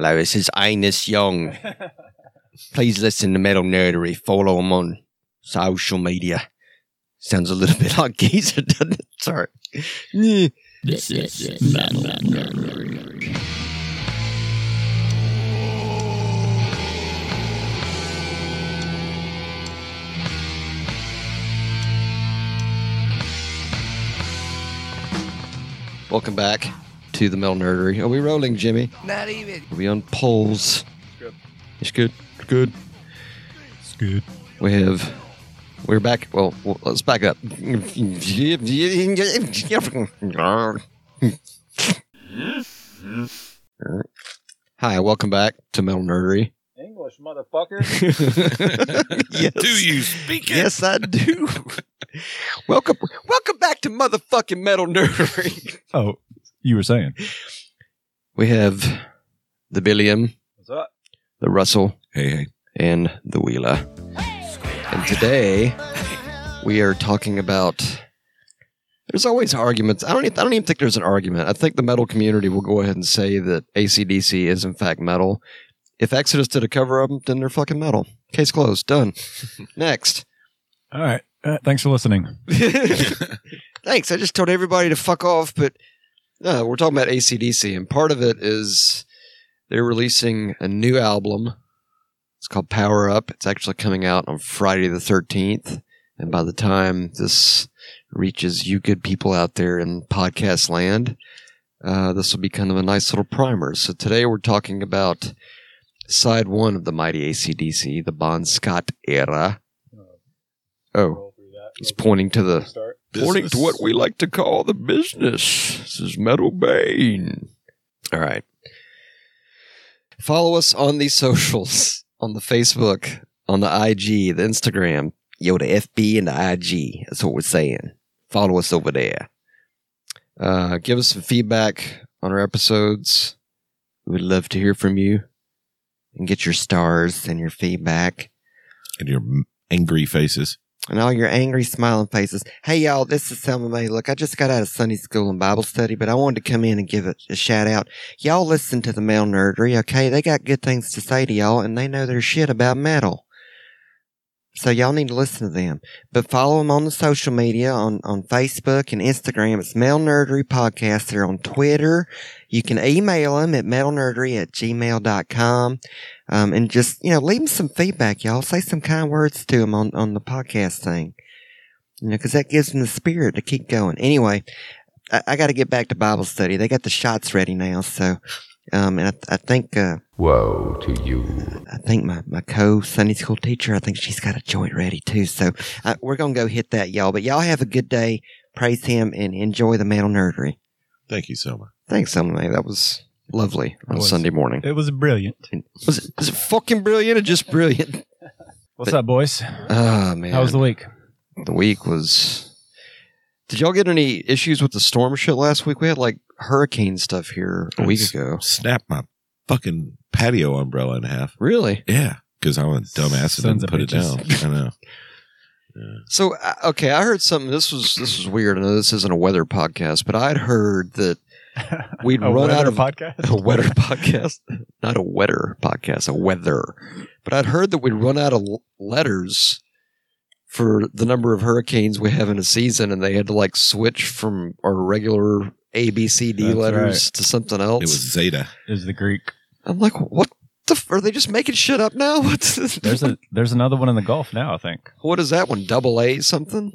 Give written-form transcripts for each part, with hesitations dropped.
Hello, this is Angus Young. Please listen to Metal Nerdery. Follow him on social media. Sounds a little bit like Geezer, doesn't it? Sorry. This is Metal Nerdery. Welcome back to the Metal Nerdery. Are we rolling, Jimmy? Not even. Are we on polls? It's good. It's good. It's good. It's good. We're back. Well, let's back up. Hi, welcome back to Metal Nerdery. English, motherfucker. Yes. Do you speak it? Yes, I do. Welcome back to motherfucking Metal Nerdery. Oh, you were saying. We have the Billiam. What's up? The Russell. Hey, hey. And the Wheeler. Hey. And today, we are talking about... There's always arguments. I don't even think there's an argument. I think the metal community will go ahead and say that AC/DC is in fact metal. If Exodus did a cover of them, then they're fucking metal. Case closed. Done. Next. All right. Thanks for listening. Thanks. I just told everybody to fuck off, but no, we're talking about AC/DC, and part of it is they're releasing a new album. It's called Power Up. It's actually coming out on Friday the 13th, and by the time this reaches you good people out there in podcast land, this will be kind of a nice little primer. So today we're talking about side one of the mighty AC/DC, the Bon Scott era. Oh, he's pointing to the pointing to what we like to call the business. This is Metal Bane. All right. Follow us on the socials, on the Facebook, on the IG, the Instagram. Yo, the FB and the IG. That's what we're saying. Follow us over there. Give us some feedback on our episodes. We would love to hear from you and get your stars and your feedback. And your angry faces. And all your angry, smiling faces. Hey, y'all, this is Selma May. Look, I just got out of Sunday school and Bible study, but I wanted to come in and give a shout-out. Y'all listen to the Metal Nerdery, okay? They got good things to say to y'all, and they know their shit about metal. So y'all need to listen to them. But follow them on the social media, on Facebook and Instagram. It's Metal Nerdery Podcast. They're on Twitter. You can email them at metalnerdery@gmail.com. And just, leave them some feedback, y'all. Say some kind words to them on the podcast thing. Because that gives them the spirit to keep going. Anyway, I got to get back to Bible study. They got the shots ready now, so... and I think... Woe to you. I think my co-Sunday school teacher, I think she's got a joint ready too. So we're going to go hit that, y'all. But y'all have a good day. Praise him and enjoy the Metal Nerdery. Thank you, Selma. Thanks, Selma. That was lovely on Sunday morning. It was brilliant. Was it fucking brilliant or just brilliant? What's up, boys? Oh, man. How was the week? The week was... Did y'all get any issues with the storm shit last week? We had, hurricane stuff here a week ago. Snapped my fucking patio umbrella in half. Really? Yeah, because I'm a dumbass and didn't put it down. I know. Yeah. So, okay, I heard something. This was weird. I know this isn't a weather podcast, but I'd heard that we'd run out of... podcast? A weather podcast? Not a weather podcast, a weather. But I'd heard that we'd run out of letters... for the number of hurricanes we have in a season, and they had to switch from our regular A, B, C, D letters to something else. It was Zeta. Is the Greek. I'm like, what the f- are they just making shit up now? What's this? There's another one in the Gulf now, I think. What is that one? Double A something?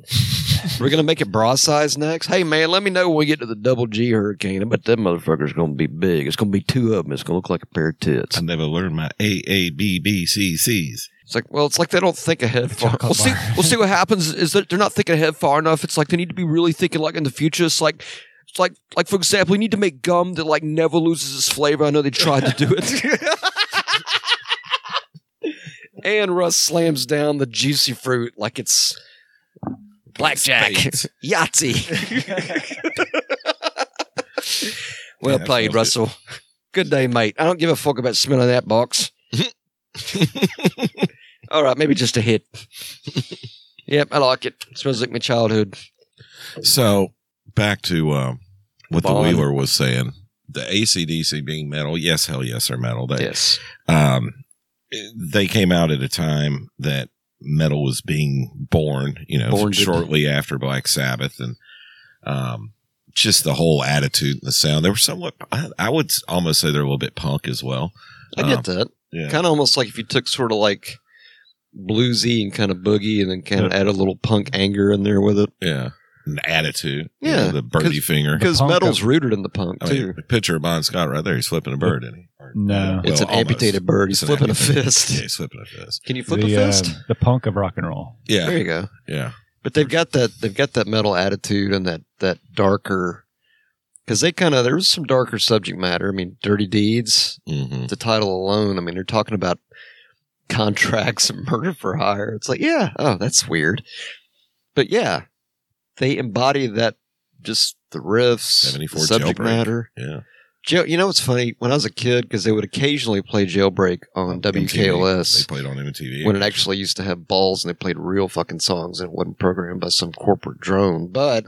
We're going to make it bra size next? Hey, man, let me know when we get to the double G hurricane. I bet that motherfucker's going to be big. It's going to be two of them. It's going to look like a pair of tits. I never learned my A, B, B, C, C's. It's like, well, it's like they don't think ahead far. We'll see what happens is that they're not thinking ahead far enough. It's like they need to be really thinking in the future. It's like for example, you need to make gum that never loses its flavor. I know they tried to do it. And Russ slams down the juicy fruit like it's blackjack, Yahtzee. Well played, Russell. Good day, mate. I don't give a fuck about smelling that box. All right, maybe just a hit. Yep, I like it. It smells like my childhood. So back to what the Wheeler was saying. the AC/DC being metal, yes, hell yes, they're metal. They came out at a time that metal was being born, shortly after Black Sabbath, and just the whole attitude and the sound. They were somewhat, I would almost say they're a little bit punk as well. I get that. Yeah. Kind of almost like if you took sort of like bluesy and kind of boogie and then kind of add a little punk anger in there with it. Yeah. An attitude. Yeah. The birdie finger. Because metal's rooted in the punk, too. Picture of Bon Scott right there. He's flipping a bird, isn't he? No. It's an amputated bird. He's flipping a fist. Yeah, he's flipping a fist. Can you flip a fist? The punk of rock and roll. Yeah. There you go. Yeah. But they've got that metal attitude and that darker, because there was some darker subject matter. I mean, Dirty Deeds, the title alone. I mean, they're talking about contracts and murder for hire. It's like, yeah, oh, that's weird. But yeah, they embody that, just the riffs, subject Jailbreak. Matter. Yeah. You know what's funny? When I was a kid, because they would occasionally play Jailbreak on WKLS. They played on MTV. When it actually used to have balls and they played real fucking songs and it wasn't programmed by some corporate drone. But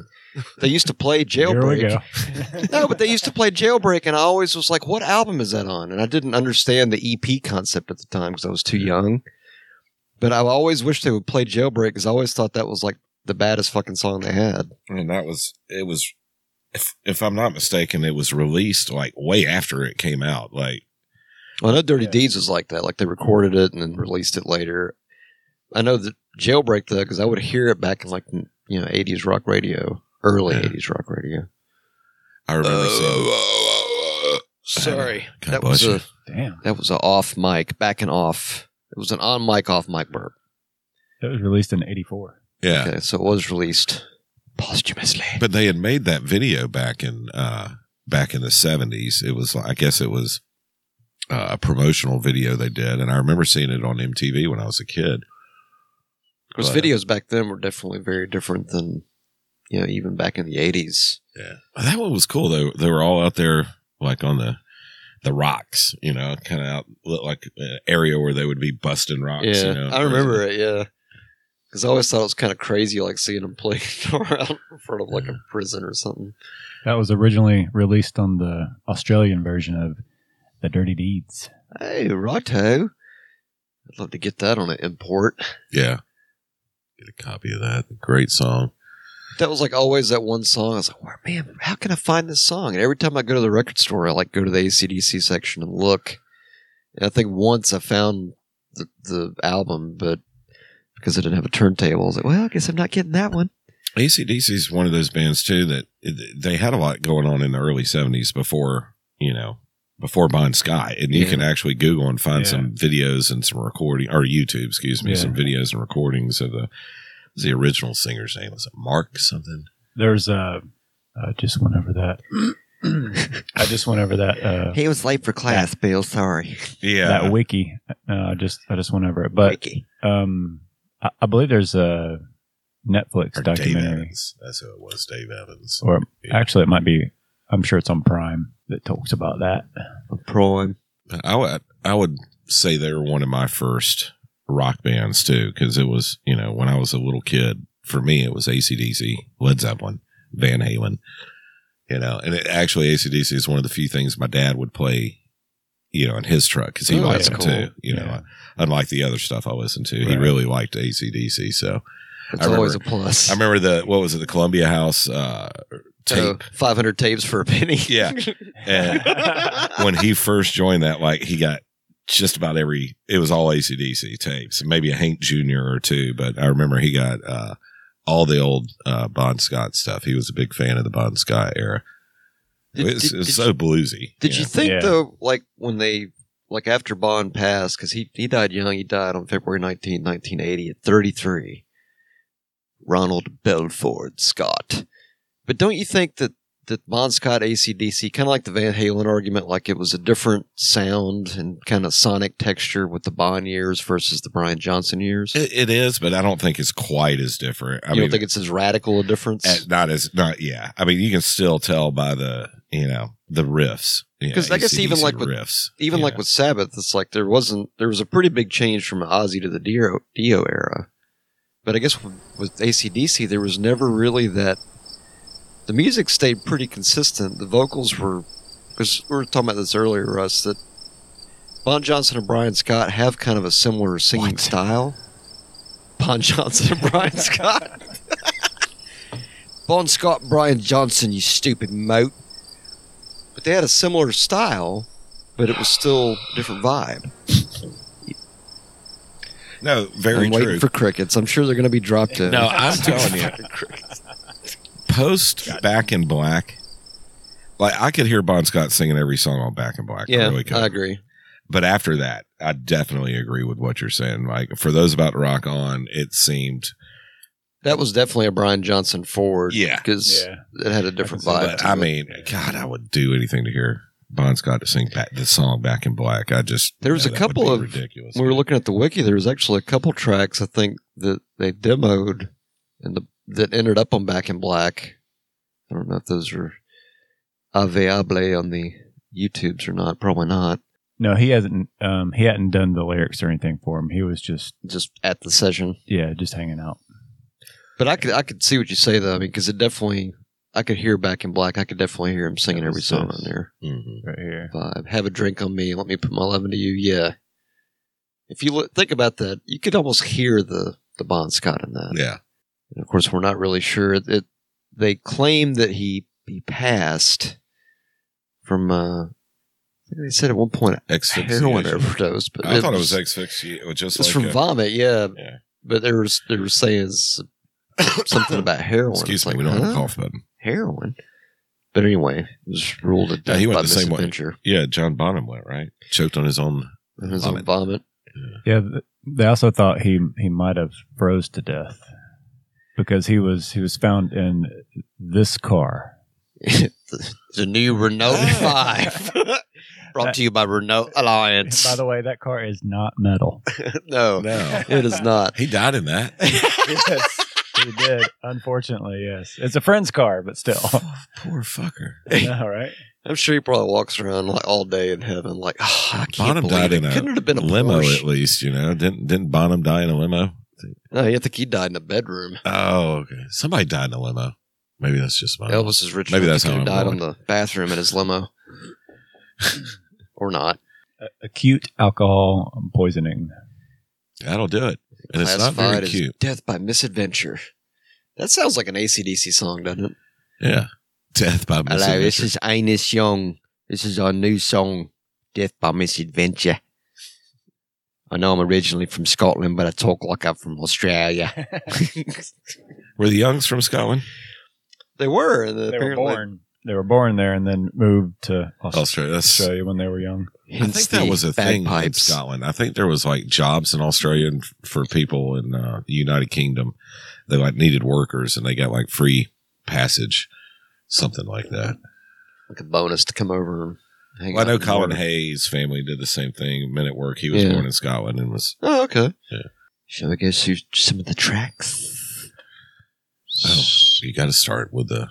they used to play Jailbreak. Here we go. No, but they used to play Jailbreak and I always was like, what album is that on? And I didn't understand the EP concept at the time because I was too young. But I always wished they would play Jailbreak because I always thought that was like the baddest fucking song they had. And it was... If I'm not mistaken, it was released like way after it came out. Like, well, I know Dirty Deeds was like that. Like they recorded it and then released it later. I know that Jailbreak though, because I would hear it back in like 80s rock radio, early 80s rock radio. I remember. Sorry, that was you. Damn. That was an off mic, back and off. It was an on mic, off mic burp. That was released in '84. Yeah, okay, so it was released posthumously. But they had made that video back in the 70s. It was, I guess it was a promotional video they did. And I remember seeing it on MTV when I was a kid. Of course, videos back then were definitely very different than, even back in the 80s. Yeah. That one was cool though. They were all out there like on the rocks, kind of out, looked like an area where they would be busting rocks. Yeah. I remember it. Yeah. Because I always thought it was kind of crazy, like seeing them play around in front of like a prison or something. That was originally released on the Australian version of The Dirty Deeds. Hey, righto. I'd love to get that on an import. Yeah. Get a copy of that. Great song. That was like always that one song. I was like, oh, man, how can I find this song? And every time I go to the record store, I like go to the AC/DC section and look. And I think once I found the album, but because I didn't have a turntable. I was like, well, I guess I'm not getting that one. AC/DC is one of those bands, too, that they had a lot going on in the early 70s before Bon Scott. And you can actually Google and find some videos and some recording, or YouTube, excuse me, some videos and recordings of the original singer's name. Was it Mark something? There's I just went over that. He was late for class, Bill. Sorry. Yeah. That wiki. I just went over it. But, wiki. I believe there's a Netflix documentary. That's who it was, Dave Evans. Or actually, it might be. I'm sure it's on Prime that talks about that. Prime. I would say they were one of my first rock bands too, because it was when I was a little kid. For me, it was AC/DC, Led Zeppelin, Van Halen. And it actually AC/DC is one of the few things my dad would play. In his truck, because he liked them too. Unlike the other stuff I listened to, he really liked AC/DC. So that's always a plus. I remember the Columbia House tape, 500 tapes for a penny. Yeah, and when he first joined that, like he got just about it was all AC/DC tapes, maybe a Hank Jr. or two. But I remember he got all the old Bon Scott stuff. He was a big fan of the Bon Scott era. It's so bluesy. Did you think though, like when they, like after Bon passed, because he died young, he died on February 19, 1980 at 33, Ronald Belford Scott. But don't you think that Bon Scott AC/DC, kind of like the Van Halen argument, like it was a different sound and kind of sonic texture with the Bon years versus the Brian Johnson years? It is, but I don't think it's quite as different. I mean, don't think it's as radical a difference? Not. I mean, you can still tell by the, the riffs. Because I guess even like riffs, like with Sabbath, it's like there was a pretty big change from Ozzy to the Dio era. But I guess with AC/DC, there was never really that. The music stayed pretty consistent. The vocals were because we were talking about this earlier, Russ, that Bon Johnson and Brian Scott have kind of a similar singing style. Bon Johnson and Brian Scott. Bon Scott, Brian Johnson, you stupid moat. But they had a similar style, but it was still a different vibe. No, very true. I'm waiting for crickets. I'm sure they're going to be dropped in. No, I'm telling you. Post Back in Black, like I could hear Bon Scott singing every song on Back in Black. Yeah, I, really I agree. But after that, I definitely agree with what you're saying, Mike. For those about to rock on, it seemed... That was definitely a Brian Johnson forward. Yeah. Because it had a different vibe. But, I mean, God, I would do anything to hear Bon Scott to sing the song Back in Black. I just... There was a couple of... Ridiculous. When we were looking at the wiki, there was actually a couple tracks, I think, that they demoed and that ended up on Back in Black. I don't know if those are available on the YouTubes or not. Probably not. No, he hasn't. He hadn't done the lyrics or anything for him. He was just at the session. Yeah, just hanging out. But I could see what you say, though. I mean, because it definitely, I could hear Back in Black. I could definitely hear him singing every song on there. Mm-hmm. Right here. Five. Have a drink on me. Let me put my love into you. Yeah. If you think about that, you could almost hear the Bon Scott in that. Yeah. And of course, we're not really sure. They claim that he passed from. They said at one point heroin overdose, but I thought it was asphyxiation. It's like from vomit, yeah. But they were saying something about heroin. Excuse me, we don't have a cough button. Heroin, but anyway, it was ruled a death by misadventure. Yeah, John Bonham went right, choked on his own vomit. Yeah, they also thought he might have froze to death because he was found in this car, the new Renault 5. Brought to you by Renault Alliance. By the way, that car is not metal. No, it is not. He died in that. Yes, he did. Unfortunately, yes. It's a friend's car, but still. Poor fucker. All right. I'm sure he probably walks around like all day in heaven, like, I can't Bonham believe died it. In couldn't it have been a limo Porsche? At least, you know? Didn't Bonham die in a limo? No, I think he died in a bedroom. Oh, okay. Somebody died in a limo. Maybe that's just mine. Elvis's rich. Maybe that's how he died on the bathroom in his limo. Or not. Acute alcohol poisoning. That'll do it. And it's not very cute. Death by misadventure. That sounds like an AC/DC song, doesn't it? Yeah. Death by misadventure. Hello, this is Angus Young. This is our new song, Death by Misadventure. I know I'm originally from Scotland, but I talk like I'm from Australia. Were the Youngs from Scotland? They were. They were born. They were born there and then moved to Australia when they were young. I think that was a thing in Scotland. I think there was like jobs in Australia for people in the United Kingdom. They like needed workers and they got like free passage, something like that. Like a bonus to come over and hang out. I know Colin Hayes' family did the same thing. Men at Work. He was born in Scotland and was... Oh, okay. Yeah. Shall we go through some of the tracks? Oh, you got to start with the...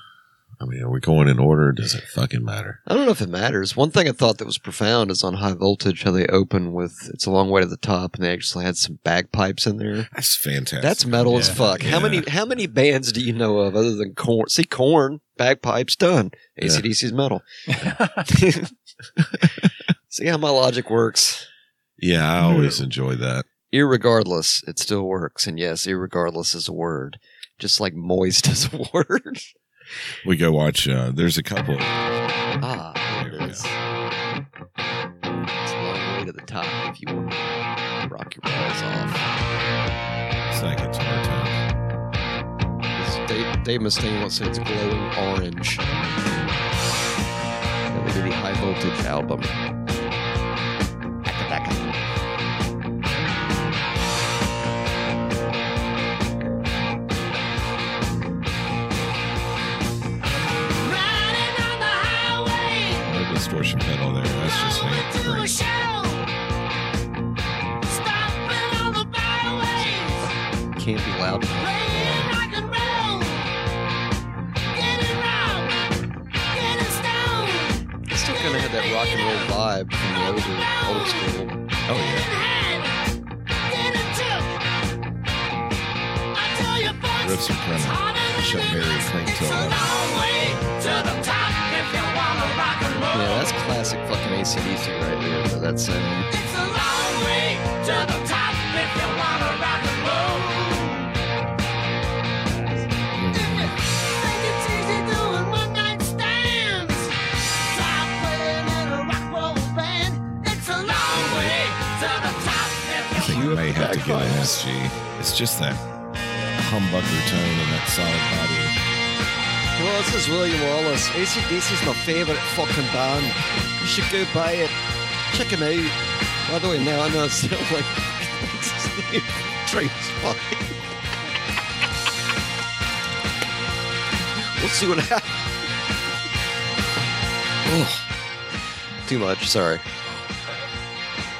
I mean, are we going in order? Does it fucking matter? I don't know if it matters. One thing I thought that was profound is on High Voltage, how they open with It's a Long Way to the Top, and they actually had some bagpipes in there. That's fantastic. That's metal as fuck. Yeah. How many bands do you know of other than Korn? See, Korn, bagpipes, done. AC/DC's metal. See how my logic works? Yeah, I always enjoy that. Irregardless, it still works. And yes, irregardless is a word. Just like moist is a word. We go watch, there's a couple of... there it is. It's a long way to the top if you want to rock your balls off. It's like it's hard time. Dave Mustaine once said it's glowing orange. That would be the High Voltage album. Distortion pedal there. That's just great. Can't be loud. It's still gonna have that rock and roll vibe from the old school. Oh yeah. Riffs are kind of Chuck Berry, Frank Tiller. It's a long way to the top if you wanna rock and roll. Yeah, that's classic fucking AC/DC right there. So that's It's a long way to the top if you wanna rock and roll. If you think it's easy doing one night stands, try playing in a rock roll band. It's a long way to the top if you want. You may have to get an SG. It's just that humbucker tone and that solid body. Well, this is William Wallace. AC/DC is my favourite fucking band. You should go buy it. Check him out. By the way, now I know I sound like We'll see what happens. Too much, sorry.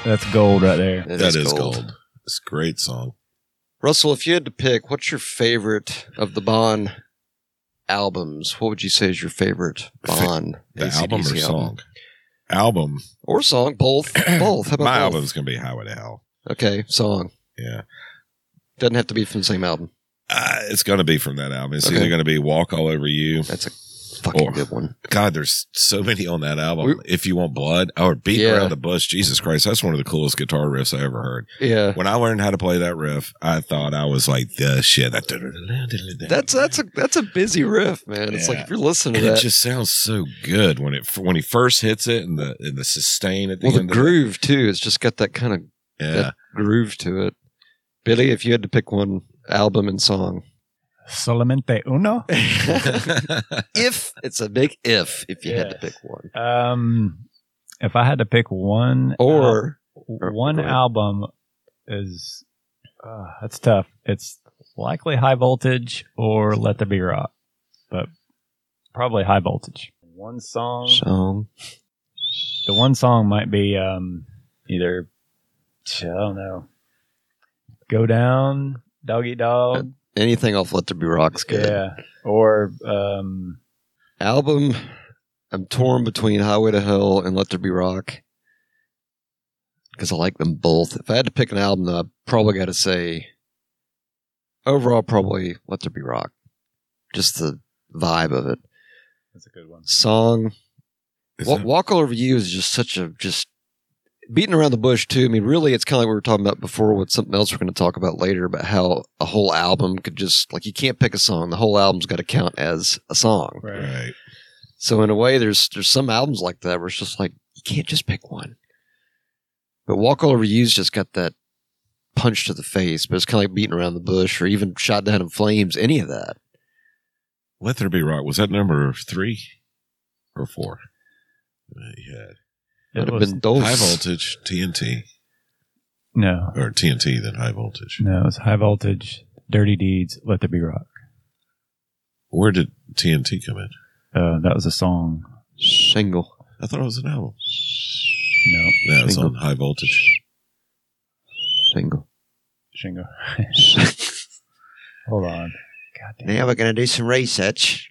That's gold right there. That is gold. It's a great song. Russell, if you had to pick, what's your favourite of the Bon albums? What would you say is your favorite Bon album or song? Album or song? Both. Both. How about my album's gonna be Highway to Hell. Okay, song. Yeah, doesn't have to be from the same album. It's gonna be from that album. It's either gonna be Walk All Over You. That's a fucking good one. God, there's so many on that album. If You Want Blood or Beating Around the Bush. Jesus Christ, that's one of the coolest guitar riffs I ever heard. Yeah. When I learned how to play that riff, I thought I was like the shit. That's a busy riff, man. Yeah. It's like if you're listening to that, it just sounds so good when he first hits it and the sustain at the end. Well, the groove too. It's just got that kind of that groove to it. Billy, if you had to pick one album and song, solamente uno. If you had to pick one. If I had to pick one, or one album is that's tough. It's likely High Voltage or Let There Be Rock, but probably High Voltage. One song. The one song might be either, I don't know, Go Down, Dog Eat Dog. Anything off Let There Be Rock's good. Yeah. Or album, I'm torn between Highway to Hell and Let There Be Rock because I like them both. If I had to pick an album, though, I probably got to say overall probably Let There Be Rock. Just the vibe of it. That's a good one. Song. Walk All Over You is just such a Beating Around the Bush, too. I mean, really, it's kind of like we were talking about before with something else we're going to talk about later, about how a whole album could just, like, you can't pick a song. The whole album's got to count as a song. Right. So, in a way, there's some albums like that where it's just like, you can't just pick one. But Walk All Over You's just got that punch to the face, but it's kind of like Beating Around the Bush or even Shot Down in Flames, any of that. Let There Be Rock. Was that number 3 or 4? Yeah. It would have been those. High Voltage, TNT. No. Or TNT, then High Voltage. No, it was High Voltage, Dirty Deeds, Let There Be Rock. Where did TNT come in? That was a song. Single. I thought it was an album. No. No, it was on High Voltage. Single. Hold on. God damn. Now we're going to do some research.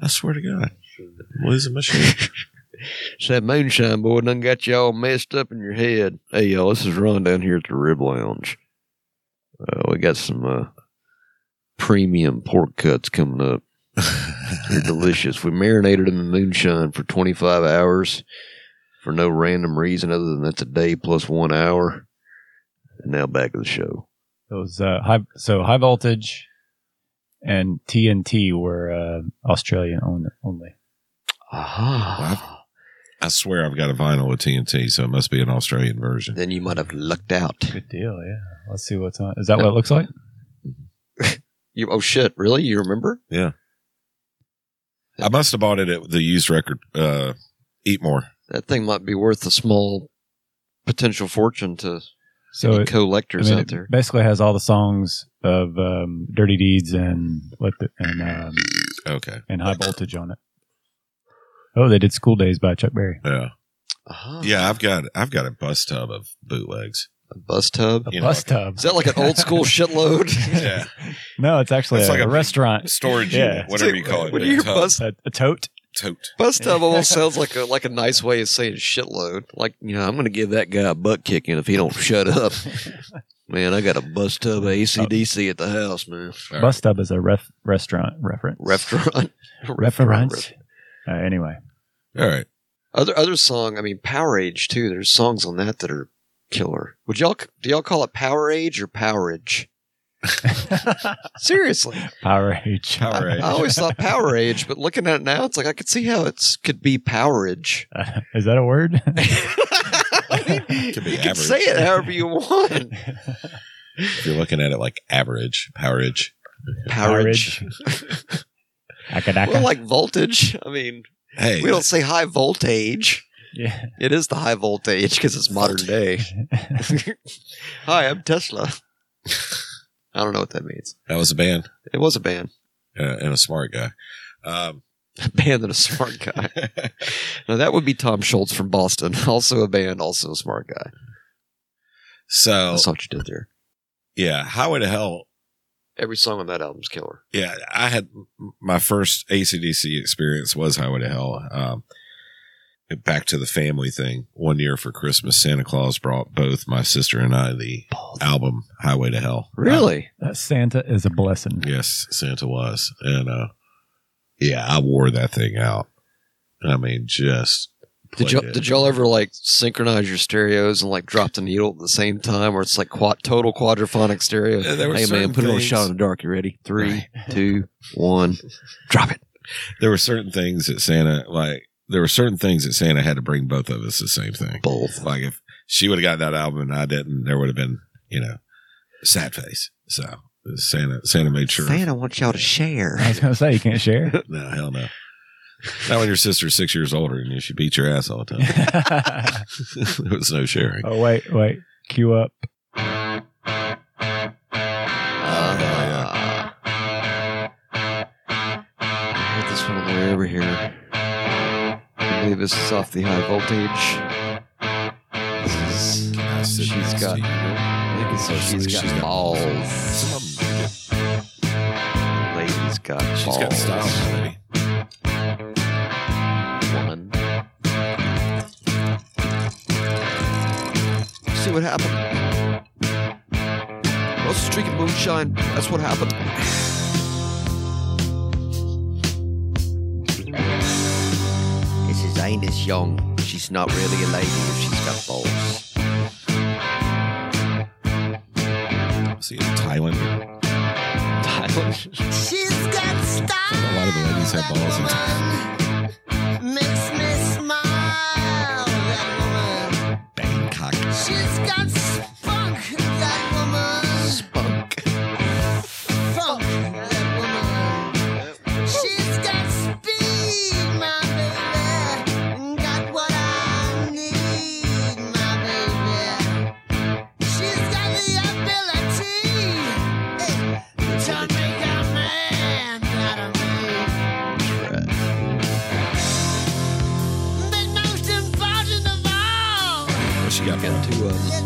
I swear to God. I'm losing my shit. It's that moonshine boy done got you all messed up in your head. Hey, y'all, this is Ron down here at the Rib Lounge. We got some premium pork cuts coming up. They're delicious. We marinated them in moonshine for 25 hours for no random reason other than that's a day plus 1 hour. And now back to the show. It was High Voltage and TNT were Australian only. Aha. Wow. I swear I've got a vinyl with TNT, so it must be an Australian version. Then you might have lucked out. Good deal, yeah. Let's see what's on. Is that what it looks like? Oh, shit. Really? You remember? Yeah. I must have bought it at the used record, Eat More. That thing might be worth a small potential fortune to collectors out there. It basically has all the songs of Dirty Deeds and High Voltage on it. Oh, they did School Days by Chuck Berry. Yeah. Uh-huh. Yeah, I've got a bus tub of bootlegs. A bus tub? A bus tub. Is that like an old school shitload? Yeah. No, it's actually it's like a restaurant. Storage unit, whatever you call it. When you hear a tote? Tote. Bus tub almost sounds like a nice way of saying shitload. Like, you know, I'm going to give that guy a butt kicking if he don't shut up. Man, I got a bus tub of AC/DC at the house, man. Right. Bus tub is a restaurant reference. Anyway. All right. Other song, I mean, Powerage too. There's songs on that that are killer. Do y'all call it Powerage or Powerage? Seriously, Powerage. I always thought Powerage, but looking at it now, it's like I could see how it could be Powerage. Is that a word? I mean, you can say it however you want. If you're looking at it like average, Powerage. Well, like voltage. I mean, hey, we don't say high voltage. Yeah, it is the high voltage because it's modern day. Hi, I'm Tesla. I don't know what that means. That was a band. It was a band. And a smart guy. A band and a smart guy. Now, that would be Tom Schultz from Boston. Also a band, also a smart guy. So that's what you did there. Yeah. Highway to Hell. Every song on that album's killer. Yeah. I had my first AC/DC experience was Highway to Hell. Back to the family thing. One year for Christmas, Santa Claus brought both my sister and I the album Highway to Hell. Really? That Santa is a blessing. Yes, Santa was. And yeah, I wore that thing out. I mean, just did y'all ever like synchronize your stereos and like drop the needle at the same time, or it's like total quadraphonic stereo? Hey man, put it on Shot in the Dark. You ready? 3, 2, 1, drop it. There were certain things that Santa had to bring both of us the same thing. Both. Like if she would have got that album and I didn't, there would have been, sad face. So Santa made sure. Santa wants y'all to share. I was going to say, you can't share? No, hell no. Not when your sister's 6 years older and you should beat your ass all the time. There was no sharing. Oh, wait. Cue up. I heard this one all the way over here. This is off the High Voltage. This is she's got balls. Lady's got balls. She's got style, lady. Woman. See what happened. Well, streak of moonshine. That's what happened. Angus Young. She's not really a lady if she's got balls. See, in Thailand. She's got style. A lot of the ladies have balls in Thailand. Makes me smile. That woman. Bangkok. She's got spunk. That woman. Spunk. Funk. That woman. She's got speed, man.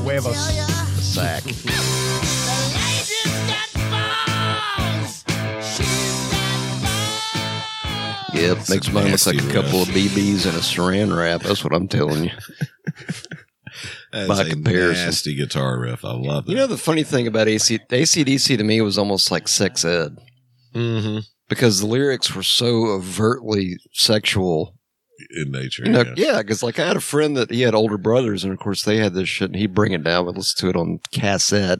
Way of a sack. The lady's got balls. She's got balls. Yep, makes mine look like a couple of BBs and a saran wrap. That's what I'm telling you. By comparison. Nasty guitar riff. I love it. You know the funny thing about AC/DC to me was almost like sex ed. Mm-hmm. Because the lyrics were so overtly sexual. In nature. Yeah, because I had a friend that he had older brothers, and of course they had this shit, and he'd bring it down, but listen to it on cassette.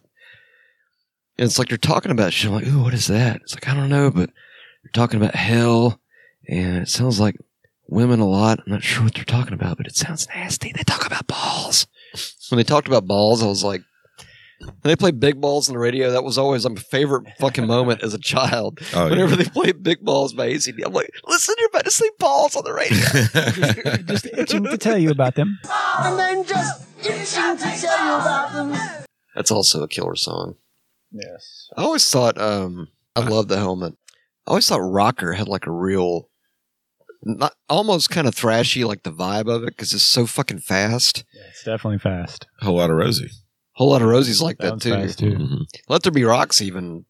And it's like they're talking about shit. I'm like, ooh, what is that? It's like, I don't know, but they're talking about hell, and it sounds like women a lot. I'm not sure what they're talking about, but it sounds nasty. They talk about balls. When they talked about balls, I was like, they play Big Balls on the radio. That was always my favorite fucking moment as a child. Oh, whenever they played Big Balls by AC/DC, I'm like, listen, you're about to see balls on the radio. Just itching to tell you about them. And then just itching to tell you about them. That's also a killer song. Yes. I always thought, I love the helmet. I always thought Rocker had like a real, not almost kind of thrashy, like the vibe of it, because it's so fucking fast. Yeah, it's definitely fast. Whole Lotta Rosie. Whole Lotta Rosie's like that too. Mm-hmm. Let There Be Rock's even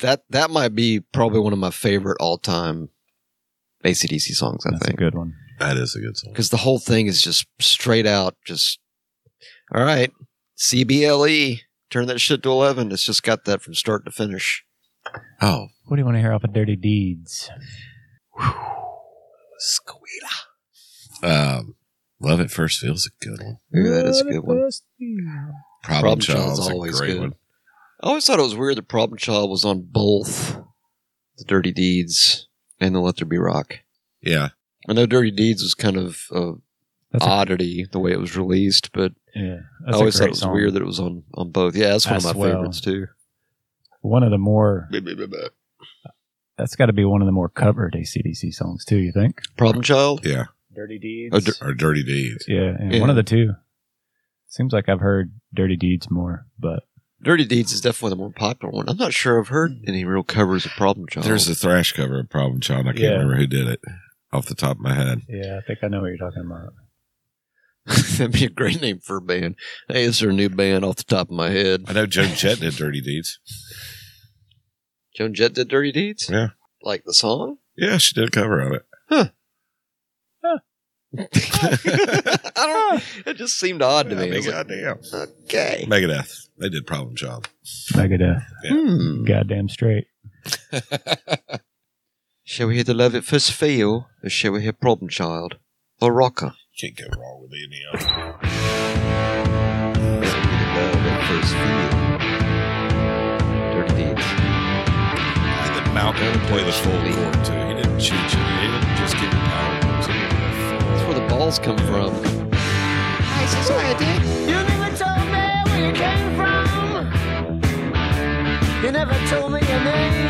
that might be probably one of my favorite all time AC/DC songs. That's a good one. That is a good song because the whole thing is just straight out. Just all right, CBLE, turn that shit to 11. It's just got that from start to finish. Oh, what do you want to hear off of Dirty Deeds? Whew. Squealer. Love at First Feel is a good one. Ooh, that is a good one. Problem Child is always a great one. I always thought it was weird that Problem Child was on both the Dirty Deeds and the Let There Be Rock. Yeah. I know Dirty Deeds was kind of an oddity the way it was released, but yeah, I always thought it was weird that it was on both. Yeah, that's one of my favorites too. One of the more... That's got to be one of the more covered AC/DC songs too, you think? Problem Child? Yeah. Dirty Deeds? Or Dirty Deeds. Yeah, and one of the two. Seems like I've heard Dirty Deeds more, but... Dirty Deeds is definitely the more popular one. I'm not sure I've heard any real covers of Problem Child. There's a thrash cover of Problem Child. I can't remember who did it off the top of my head. Yeah, I think I know what you're talking about. That'd be a great name for a band. Hey, it's their new band off the top of my head. I know Joan Jett did Dirty Deeds. Joan Jett did Dirty Deeds? Yeah. Like the song? Yeah, she did a cover of it. Huh. I don't. It just seemed odd to me. Goddamn. Like, okay. Megadeth. They did Problem Child. Megadeth. Yeah. Goddamn straight. Shall we hear the Love at First Feel, or shall we hear Problem Child or Rocker? Can't go wrong with any of them. Love at First Feel. Dirty Deeds. And then Malcolm play the full chord too. He didn't cheat you. He didn't just give you power. That's where the balls come from. Nice, that's what I did. You never told me. You came from. You never told me your name.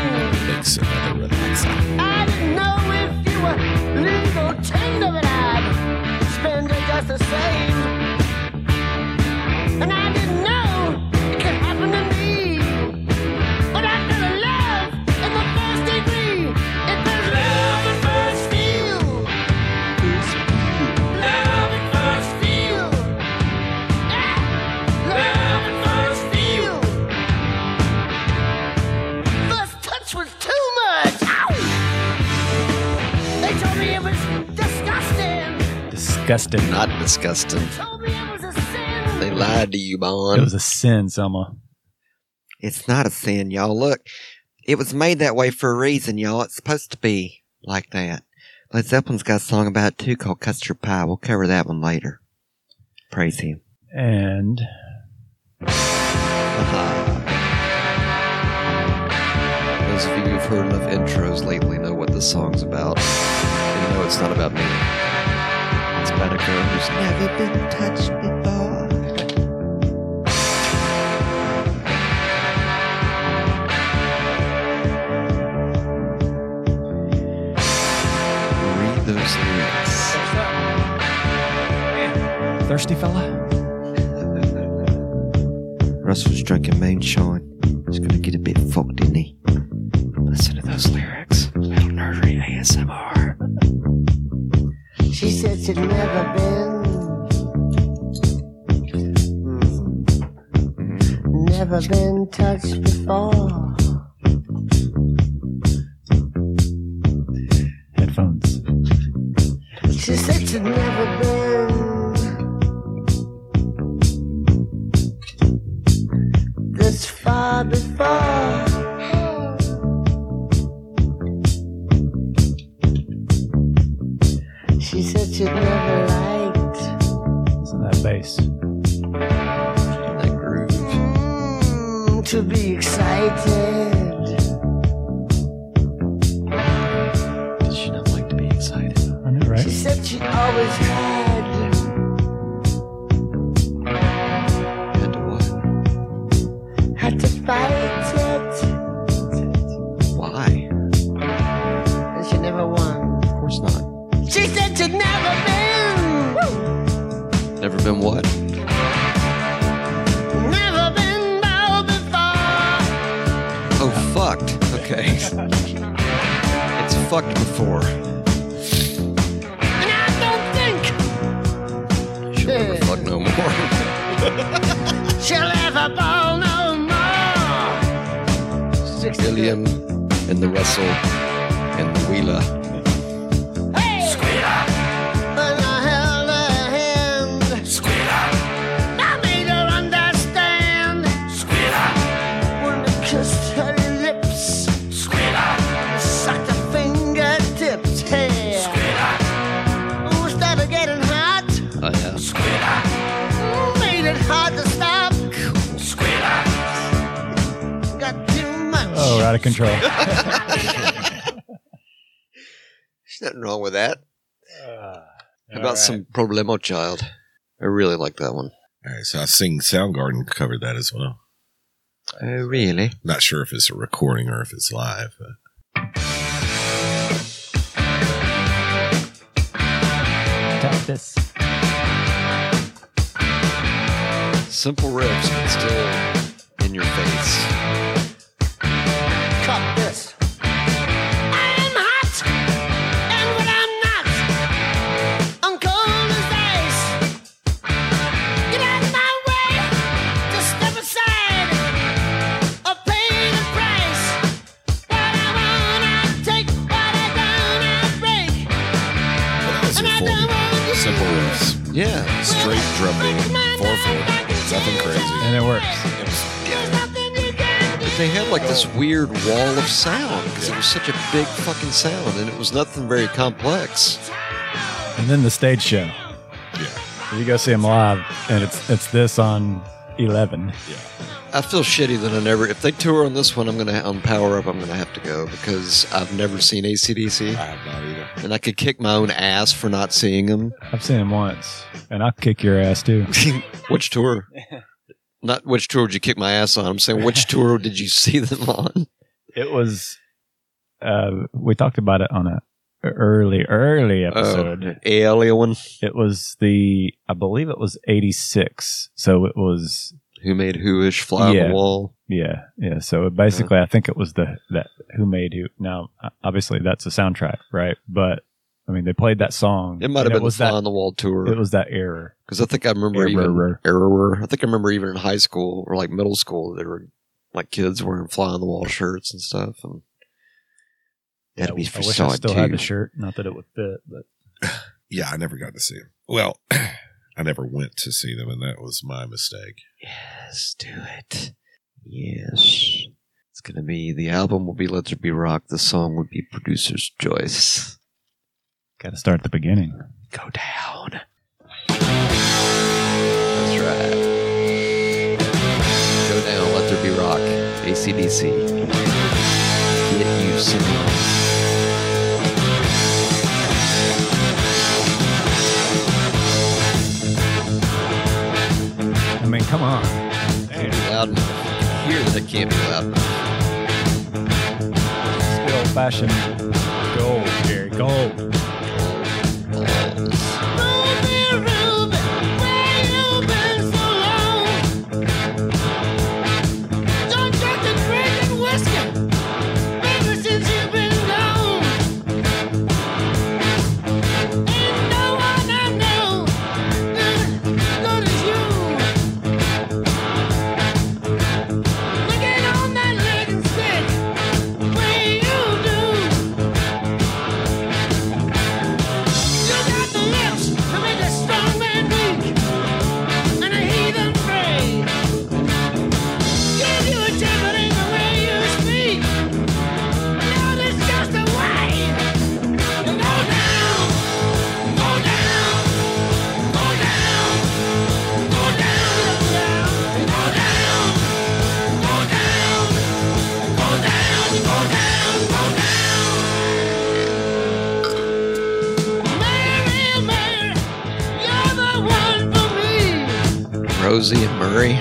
It's another relaxer. I didn't know if you were legal tender, but I'd spend it just the same. And I didn't know it could happen to me. But I fell in love in the first degree. It was love at first feel. Love at first feel. Disgusting. Not disgusting. They lied to you, Bon. It was a sin, Selma. It's not a sin, y'all. Look, it was made that way for a reason, y'all. It's supposed to be like that. Led Zeppelin's got a song about it, too, called Custard Pie. We'll cover that one later. Praise him. And... Those of you who've heard enough intros lately know what this song's about. And you know it's not about me. It's about a girl who's never been touched before. Read those lyrics. Thirsty fella? Russell's drinking moonshine. He's gonna get a bit fucked, isn't he? Listen to those lyrics. Metal Nerdery ASMR. She said she'd never been, never been touched before. Headphones. She said she'd never been this far before. She said she'd never liked. Listen to that bass. That groove. To be excited. Did she not like to be excited? I know, right? She said she always had. Had to what? Had to fight it. Why? Because she never won. Of course not. She said she'd never been. Woo. Never been what? Never been bowed before. Oh, fucked. Okay. It's fucked before. And I don't think she'll ever fuck no more. She'll ever ball no more. William and the Russell and the Wheeler. out of control. There's nothing wrong with that. How about some Problemo Child? I really like that one. All right, so I think Soundgarden covered that as well. Oh, really? Not sure if it's a recording or if it's live, but... Tap this. Simple riffs, but still in your face. Cut this. I'm hot, and when I'm not, I'm cold as ice. Get out of my way, just step aside. I'll pay the price. What I want, I'll take. What I don't, I'll break. Well, that was informative. Simple riffs. Yeah. Straight drumming. 4/4. Nothing crazy. And it works. Yeah. But they had like this weird wall of sound because it was such a big fucking sound and it was nothing very complex. And then the stage show. Yeah. You go see them live and it's this on 11. Yeah. I feel shitty that I never... If they tour on this one, on Power Up, I'm going to have to go because I've never seen AC/DC. I have not either. And I could kick my own ass for not seeing them. I've seen them once, and I'll kick your ass, too. Which tour? Not which tour would you kick my ass on. I'm saying, which tour did you see them on? It was... we talked about it on an early episode. Early one? It was the... I believe it was 86, so it was... Who Made Who-ish, fly on the wall. Yeah, yeah. So basically, I think it was that Who Made Who. Now, obviously, that's a soundtrack, right? But, I mean, they played that song. It might have been the fly on the wall tour. It was that era. Because I think I remember even in high school or like middle school, there were like kids wearing fly on the wall shirts and stuff. And that'd be for solid. I still had the shirt. Not that it would fit, but yeah, I never got to see him. Well. I never went to see them, and that was my mistake. Yes, do it. Yes. It's going to be, the album will be Let There Be Rock. The song would be Producer's Choice. Got to start at the beginning. Go down. That's right. Go down, Let There Be Rock. AC/DC. Get you some. I mean, come on. Can't be loud enough. Hear that it can't be loud enough. Good old fashioned gold, Jerry. Gold. Ruby, Ruby, where you been so long? Don't drink the drink and whiskey. Baby, since you've been gone. Ain't no one I know as good as you. Rosie and Murray.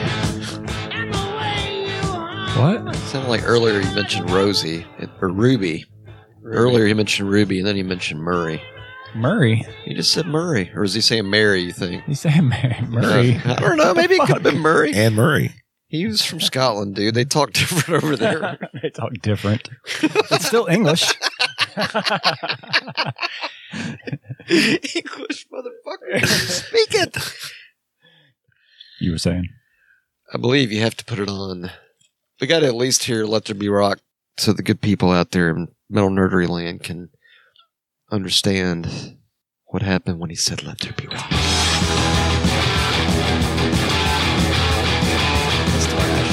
What? It sounded like earlier you mentioned Rosie or Ruby. Earlier you mentioned Ruby and then you mentioned Murray. Murray? You just said Murray. Or is he saying Mary, you think? He's saying Murray. I don't know. Maybe it could have been Murray. And Murray. He was from Scotland, dude. They talk different over there. They talk different. It's still English. English, motherfucker. Speak it. You were saying? I believe you have to put it on. We got to at least hear Let There Be Rock so the good people out there in Metal Nerdery land can understand what happened when he said Let There Be Rock. That's thrash.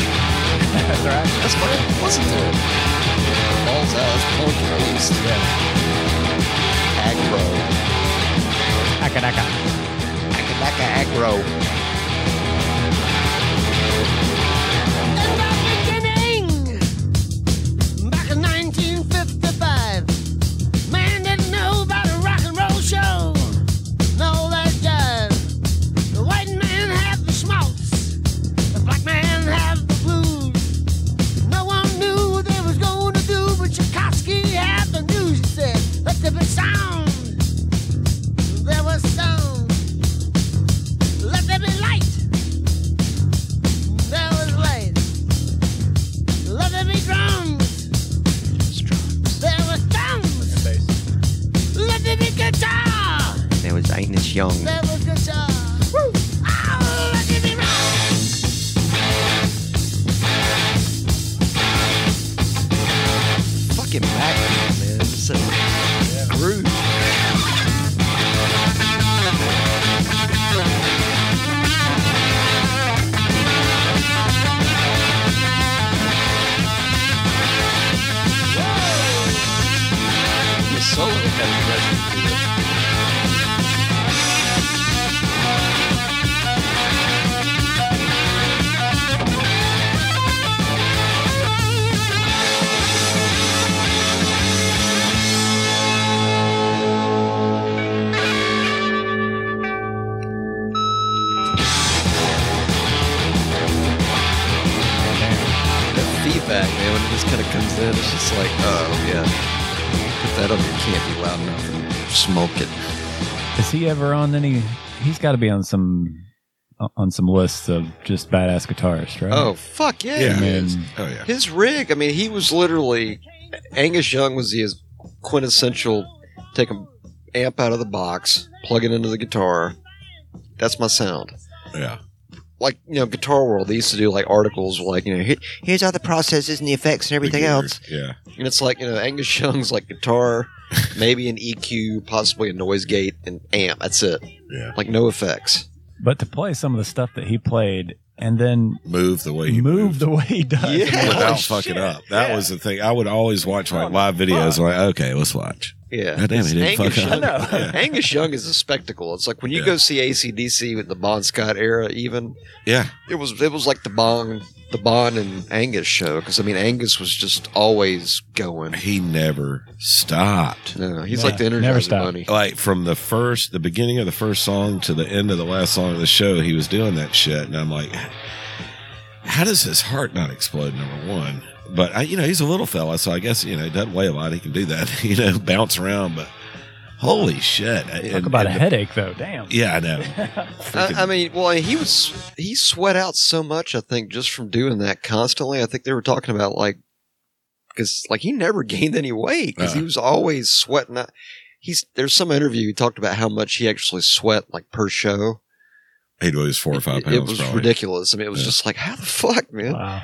Thrash? That's fucking pleasant to it. Balls out, punk released. Yeah. Aggro. Akadaka. Akadaka aggro. In the beginning, Young. Fucking background, man. It's a groove. The solo had a legend to it. Man, when it just kind of comes in, it's just like, oh yeah, put that on your can't be loud enough and smoke it. Is he ever on any? He's got to be on some lists of just badass guitarists, right? Oh fuck yeah, yeah, man. Oh yeah. His rig, I mean, he was literally Angus Young was his quintessential. Take an amp out of the box, plug it into the guitar. That's my sound. Yeah. Like, you know, Guitar World, they used to do, like, articles like, you know, here's all the processes and the effects and everything else. Yeah. And it's like, you know, Angus Young's, like, guitar, maybe an EQ, possibly a noise gate, and amp. That's it. Yeah. Like, no effects. But to play some of the stuff that he played and then... Move the way he does. Yeah. Without fucking up. That was the thing. I would always watch, like, live videos. Like, okay, let's watch. Yeah. God damn, he didn't fucking up. No. Yeah. Angus Young is a spectacle. It's like when you go see AC/DC with the Bon Scott era, even. Yeah. It was like the Bon and Angus show, because, I mean, Angus was just always going. He never stopped. No, he's like the energizer bunny. Like from the beginning of the first song to the end of the last song of the show, he was doing that shit. And I'm like, how does his heart not explode, number one? But, you know, he's a little fella, so I guess, you know, he doesn't weigh a lot. He can do that, you know, bounce around. But holy shit. Talk about a headache, though. Damn. Yeah, I know. I mean, well, he sweat out so much, I think, just from doing that constantly. I think they were talking about, like, because, like, he never gained any weight because he was always sweating out. There's some interview he talked about how much he actually sweat, like, per show. He'd lose 4 or 5 pounds. It was probably ridiculous. I mean, it was just like, how the fuck, man? Wow.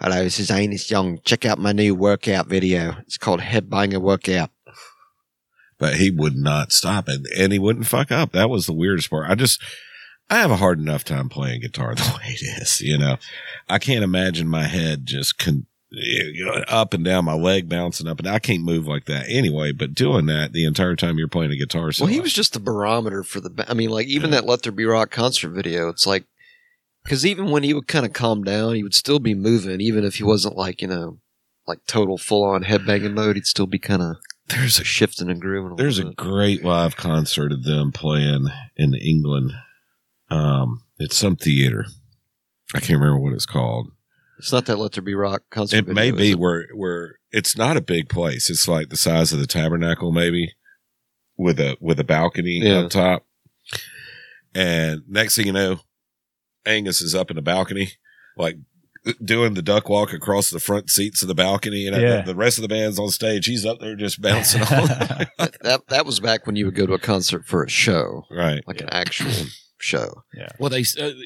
Hello, this is Angus Young. Check out my new workout video. It's called Headbanger Workout. But he would not stop it, and he wouldn't fuck up. That was the weirdest part. I have a hard enough time playing guitar the way it is, you know. I can't imagine my head just up and down, my leg bouncing up, and I can't move like that anyway. But doing that the entire time you're playing a guitar solo. Well, he was just the barometer for the. I mean, like even that Let There Be Rock concert video. It's like. Because even when he would kind of calm down, he would still be moving, even if he wasn't like, you know, like total full-on headbanging mode, he'd still be kind of shifting and grooving. There's a great live concert of them playing in England. It's some theater. I can't remember what it's called. It's not that Let There Be Rock concert. It may be where it's not a big place. It's like the size of the Tabernacle, maybe, with a balcony up top. And next thing you know, Angus is up in the balcony, like doing the duck walk across the front seats of the balcony, and the rest of the band's on stage. He's up there just bouncing on. That was back when you would go to a concert for a show, right? Like an actual show. Yeah. Well, they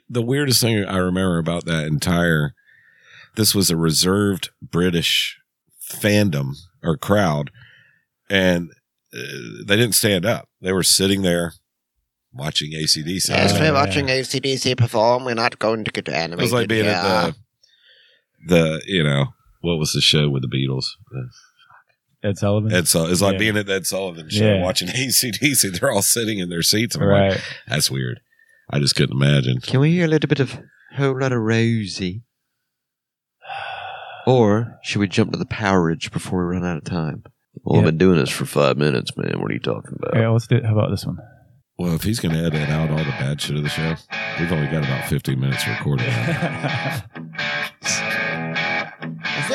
the weirdest thing I remember about that entire this was a reserved British fandom or crowd, and they didn't stand up; they were sitting there. Watching AC/DC. Yes, we're watching AC/DC perform. We're not going to get animated. It was like being at the you know, what was the show with the Beatles? Ed Sullivan. It's like being at the Ed Sullivan show watching AC/DC. They're all sitting in their seats. I'm like, that's weird. I just couldn't imagine. Can we hear a little bit of Whole Lotta Rosie? Or should we jump to the Powerage before we run out of time? Well, I've been doing this for 5 minutes, man. What are you talking about? Yeah, let's do it. How about this one? Well, if he's going to edit out all the bad shit of the show, we've only got about 15 minutes recorded. There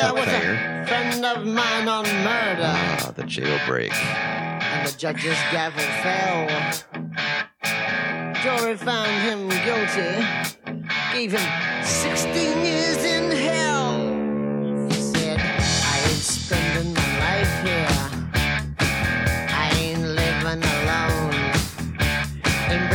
was a friend of mine on murder. Ah, the jailbreak. And the judge's gavel fell. Jury found him guilty. Gave him 16 years in hell. He said, I ain't spending my life here. I ain't living alone. And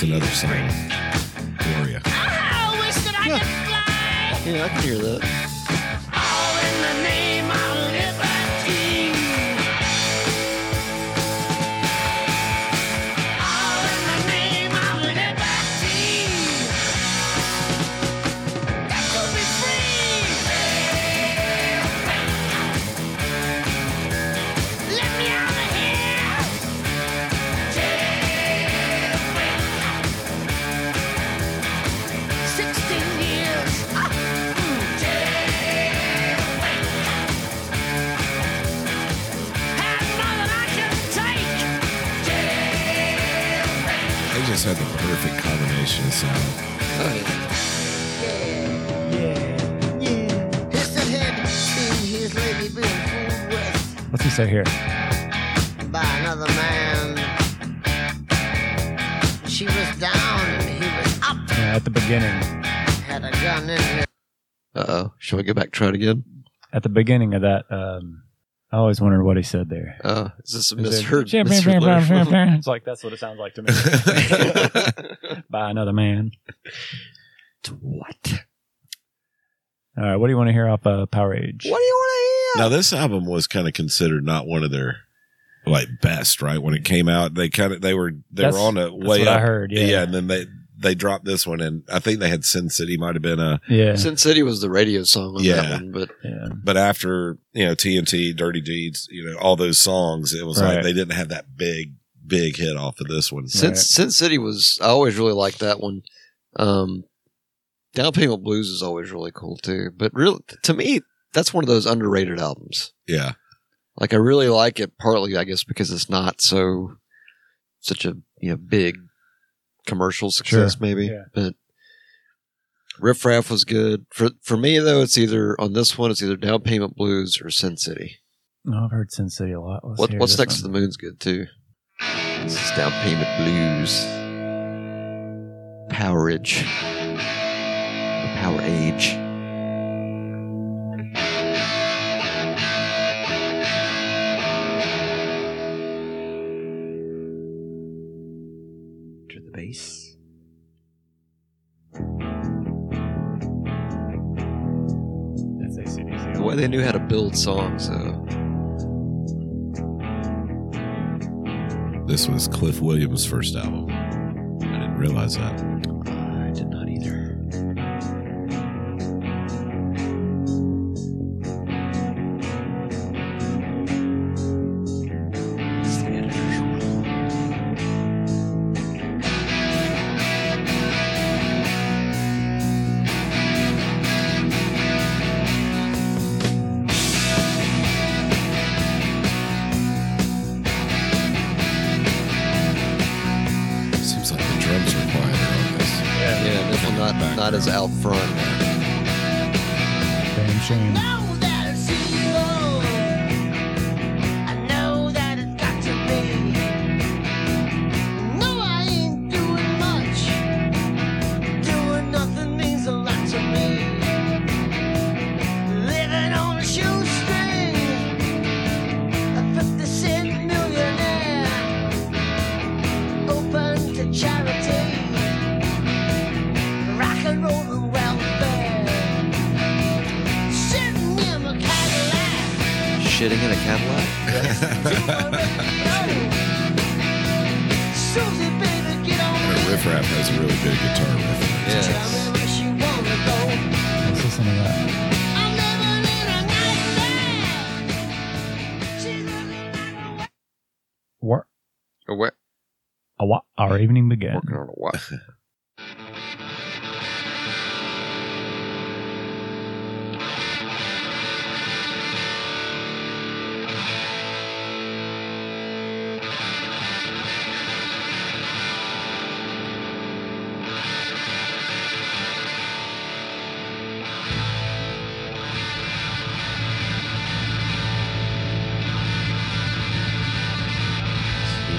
That's another song. Gloria. I wish that I could fly. Yeah, I can hear that. All in the name of liberty. All in the name of liberty. That could be free. Let me out of here. Jailbreak. 16 years. Oh. Jailbreak. Had more than I can take. Jailbreak. They just had the perfect combination of sound. It's the head seen his lady being fooled with What's he say here? by another man. She was down and he was up. Yeah, at the beginning. Had a gun in his Uh-oh. Shall we go back, try it again? At the beginning of that, I always wondered what he said there. Is this a misheard? It's like, that's what it sounds like to me. By another man. What? All right, what do you want to hear off Powerage? What do you want to hear? Now, this album was kind of considered not one of their like best, right? When it came out, they kind of they were on a way what up. I heard, yeah. And then they dropped this one, and I think they had Sin City might have been a Yeah. Sin City was the radio song on Yeah. that one, but Yeah. but after, you know, TNT, Dirty Deeds, you know, all those songs, it was Right. like they didn't have that big hit off of this one. Right. Sin City was, I always really liked that one. Down Payment Blues is always really cool too, but really to me, that's one of those underrated albums. Yeah. Like I really like it partly, I guess, because it's not so such a big commercial success Sure, maybe. yeah. But Riff Raff was good. For me though, it's either on this one, it's either Down Payment Blues or Sin City. No, I've heard Sin City a lot. Let's hear What's this Next to one. the Moon's good too. This is Down Payment Blues. Powerage. Powerage. Enter the bass. That's AC/DC. The way they knew how to build songs, though. This was Cliff Williams' first album. I didn't realize that. I did not either. It's the editor's room. Seems like the drums are quieter on this. Yeah, this one not as out front. Damn shame. Know that it's evil. I know that it's got to be. No, I ain't doing much. Doing nothing means a lot to me. Living on a shoestring. A 50-cent millionaire. Open to charity. Rock and roll and welfare. Sitting in a Cadillac. Shitting in a Cadillac? Susie, baby, get on And Riff Raff has a really good guitar riff. Tell me where she wanna go. Let's listen to that. I'm living in a nightmare. She's living like a War- A what? Our evening began. Working on a what?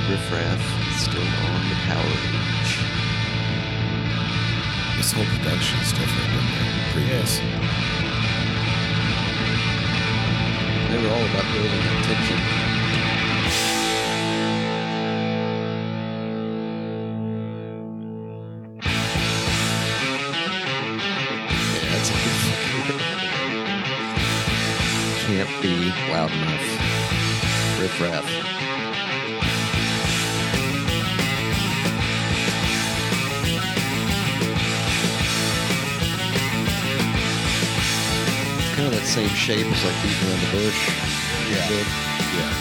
Riff Raff is still on the Powerage. This whole production's different than the previous. They were all about building that tension. can't be loud enough. Riff raff. Kind of that same shape as like Beating Around the Bush. Yeah. Sorry about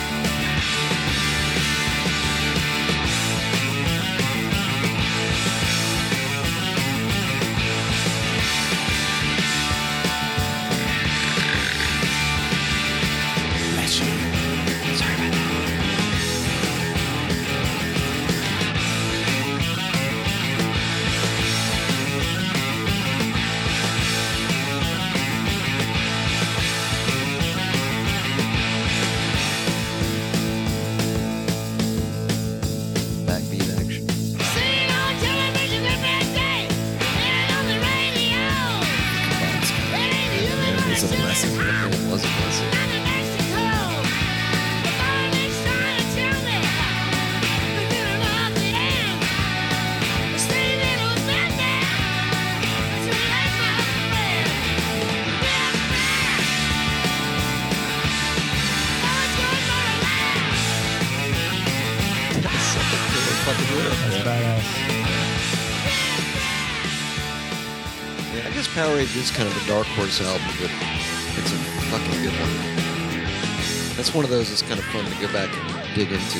Powerage is kind of a dark horse album, but it's a fucking good one. That's one of those that's kind of fun to go back and dig into.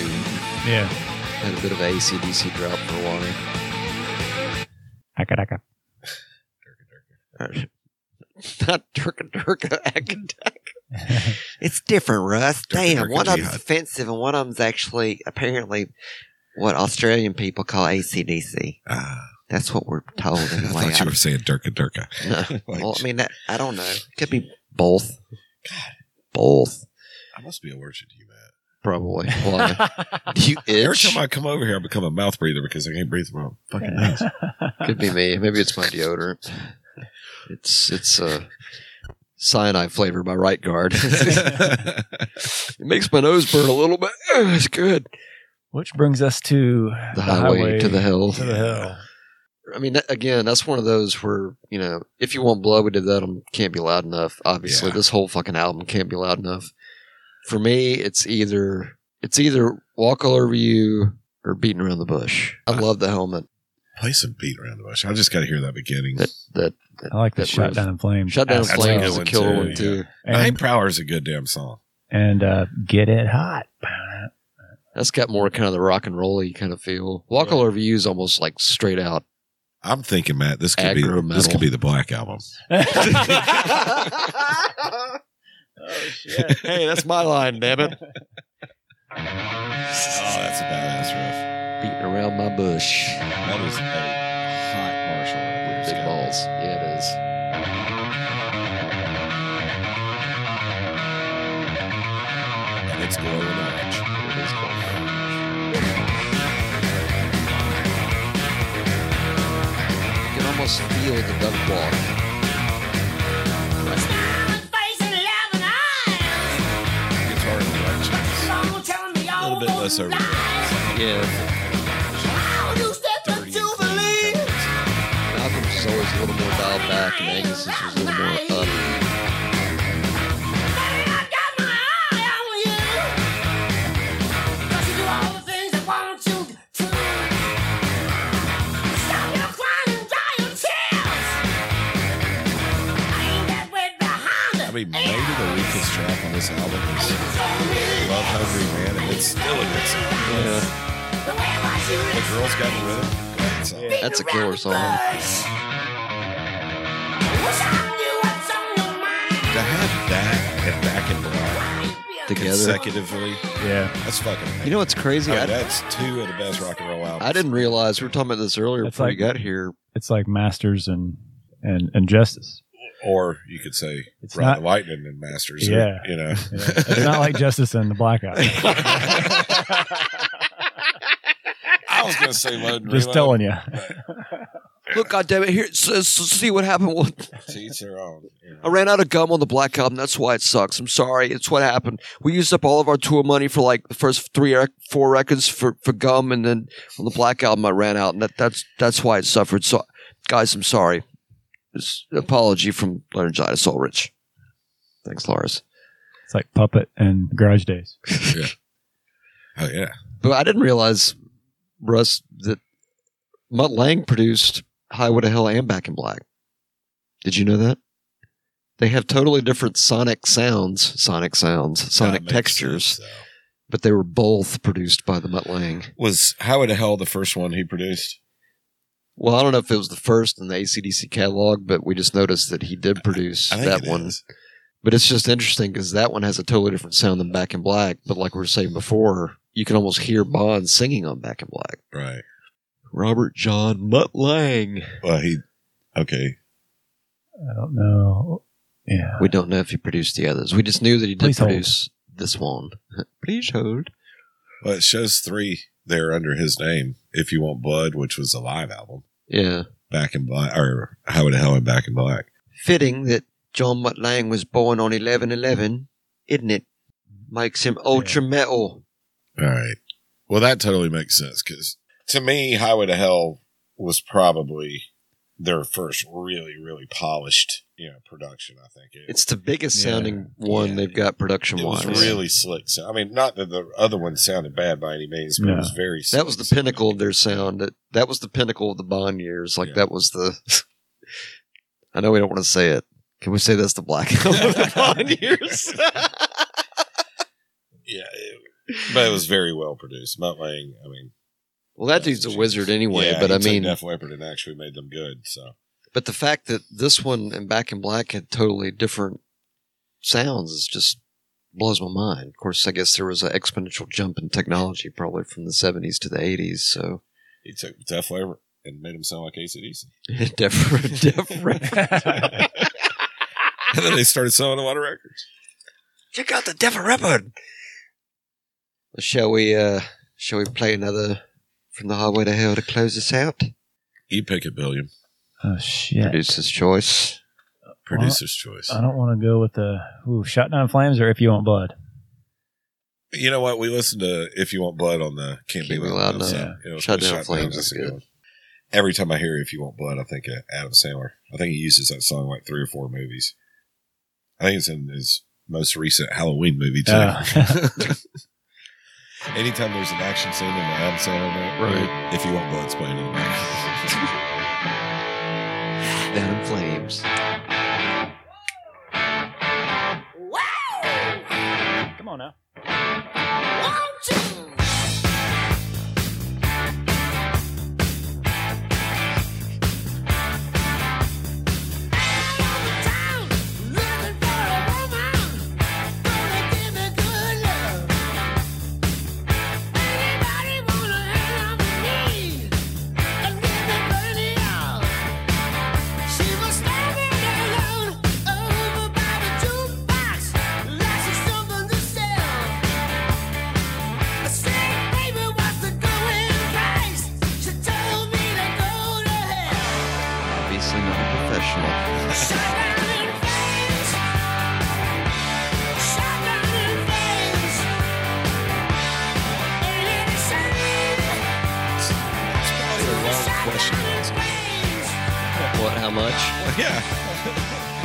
Yeah. Had a bit of an AC/DC drop for a while. Haka-daka. Durka-durka. Not Durka-durka, Haka-daka. It's different, Russ. Damn, one of them's offensive and one of them's actually, apparently, what Australian people call AC/DC. That's what we're told. Anyway. I thought you were saying Durka Durka. No. Well, I mean, I don't know. It could be both. God. Both. I must be allergic to you, Matt. Probably. Why? Do you itch? Every time I come over here, I become a mouth breather because I can't breathe through my fucking nose. Could be me. Maybe it's my deodorant. It's cyanide flavor by Right Guard. It makes my nose burn a little bit. Oh, it's good. Which brings us to the highway to the hell. To the hell. I mean, again, that's one of those where, you know, If You Want Blood, we did that on Can't Be Loud Enough. Obviously, This whole fucking album can't be loud enough. For me, it's either Walk All Over You or Beating Around the Bush. I love the helmet. Play some Beating Around the Bush. I just got to hear that beginning. I like that Shot Down in Flames. Shot Down in Flames is a killer one, too. I think Power is a good damn song. And Get It Hot. That's got more kind of the rock and roll-y kind of feel. Walk All Over You is almost like straight out. I'm thinking, Matt, this could be the Black Album. Oh, shit. Hey, that's my line, damn it. Oh, that's a badass riff. Beating Around My Bush. That is a hot Marshall. Big balls. Yeah, it is. And it's glowing orange. It is glowing orange. Almost feel the duck walk. A little bit less over. Malcolm's is always a little more dialed back, and Angus is a little more up. Maybe the weakest track on this album is Love Hungry Man, and it's still a good song. Yeah. The Girls Got the Rhythm. Song. Yeah. That's a killer song. To have that and Back in Black together consecutively, that's fucking amazing. You know what's crazy? That's two of the best rock and roll albums. I didn't realize, we were talking about this earlier before we got here. It's like Masters and Justice. Or you could say Ride the Lightning and Masters. Yeah. Or, you know. Yeah. It's not like Justice and the Black Album. I was going to say Load. Just telling you. Look, goddammit, here, see what happened. Teach their own. You know. I ran out of gum on the Black Album. That's why it sucks. I'm sorry. It's what happened. We used up all of our tour money for like the first 3 or 4 records for gum. And then on the Black Album, I ran out. And that's why it suffered. So, guys, I'm sorry. Apology from Laryngitis Ulrich. Thanks, Lars. It's like Puppet and Garage Days. Yeah. Oh, yeah. But I didn't realize, Russ, that Mutt Lange produced Highway to Hell and Back in Black. Did you know that? They have totally different sonic textures, but they were both produced by the Mutt Lange. Was Highway to Hell the first one he produced? Well, I don't know if it was the first in the AC/DC catalog, but we just noticed that he did produce that one. Is. But it's just interesting because that one has a totally different sound than Back in Black. But like we were saying before, you can almost hear Bon singing on Back in Black. Right. Robert John Mutt Lange. Well, okay. I don't know. Yeah. We don't know if he produced the others. We just knew that he did produce this one. Please hold. Well, it shows three there under his name. If You Want Blood, which was a live album. Yeah. Back in Black, or Highway to Hell and Back in Black. Fitting that John Mutt Lange was born on 11/11, isn't it? Makes him ultra metal. All right. Well, that totally makes sense because to me, Highway to Hell was probably their first really, really polished, production. I think it's the biggest sounding one they've got production wise. It was really slick. So, I mean, not that the other one sounded bad by any means, but it was very slick. That was the pinnacle of their sound. That was the pinnacle of the Bond years. Like that was the. I know we don't want to say it. Can we say that's the Black Album of the Bond years? Yeah, but it was very well produced. Mutt Lange, I mean. Well, that dude's a wizard anyway, but I mean, Def Leppard and actually made them good. So, but the fact that this one and Back in Black had totally different sounds is just blows my mind. Of course, I guess there was an exponential jump in technology, probably from the '70s to the '80s. So he took Def Leppard and made him sound like AC/DC. Def Leppard, and then they started selling a lot of records. Check out the Def Leppard. Shall we play another? From the Highway to Hell to close us out. You pick it, William. Oh shit! Producer's choice. Producer's choice. I don't want to go with the Shot Down in Flames or If You Want Blood. You know what? We listened to If You Want Blood on the Can't Be Loud Enough. Yeah. Shot Down in Flames is good. Every time I hear If You Want Blood, I think of Adam Sandler. I think he uses that song like 3 or 4 movies. I think it's in his most recent Halloween movie too. Anytime there's an action scene in the Adam Sandler movie, right? If You Want Blood, playing in the back. Down in Flames. Wow! Come on now. 1, 2.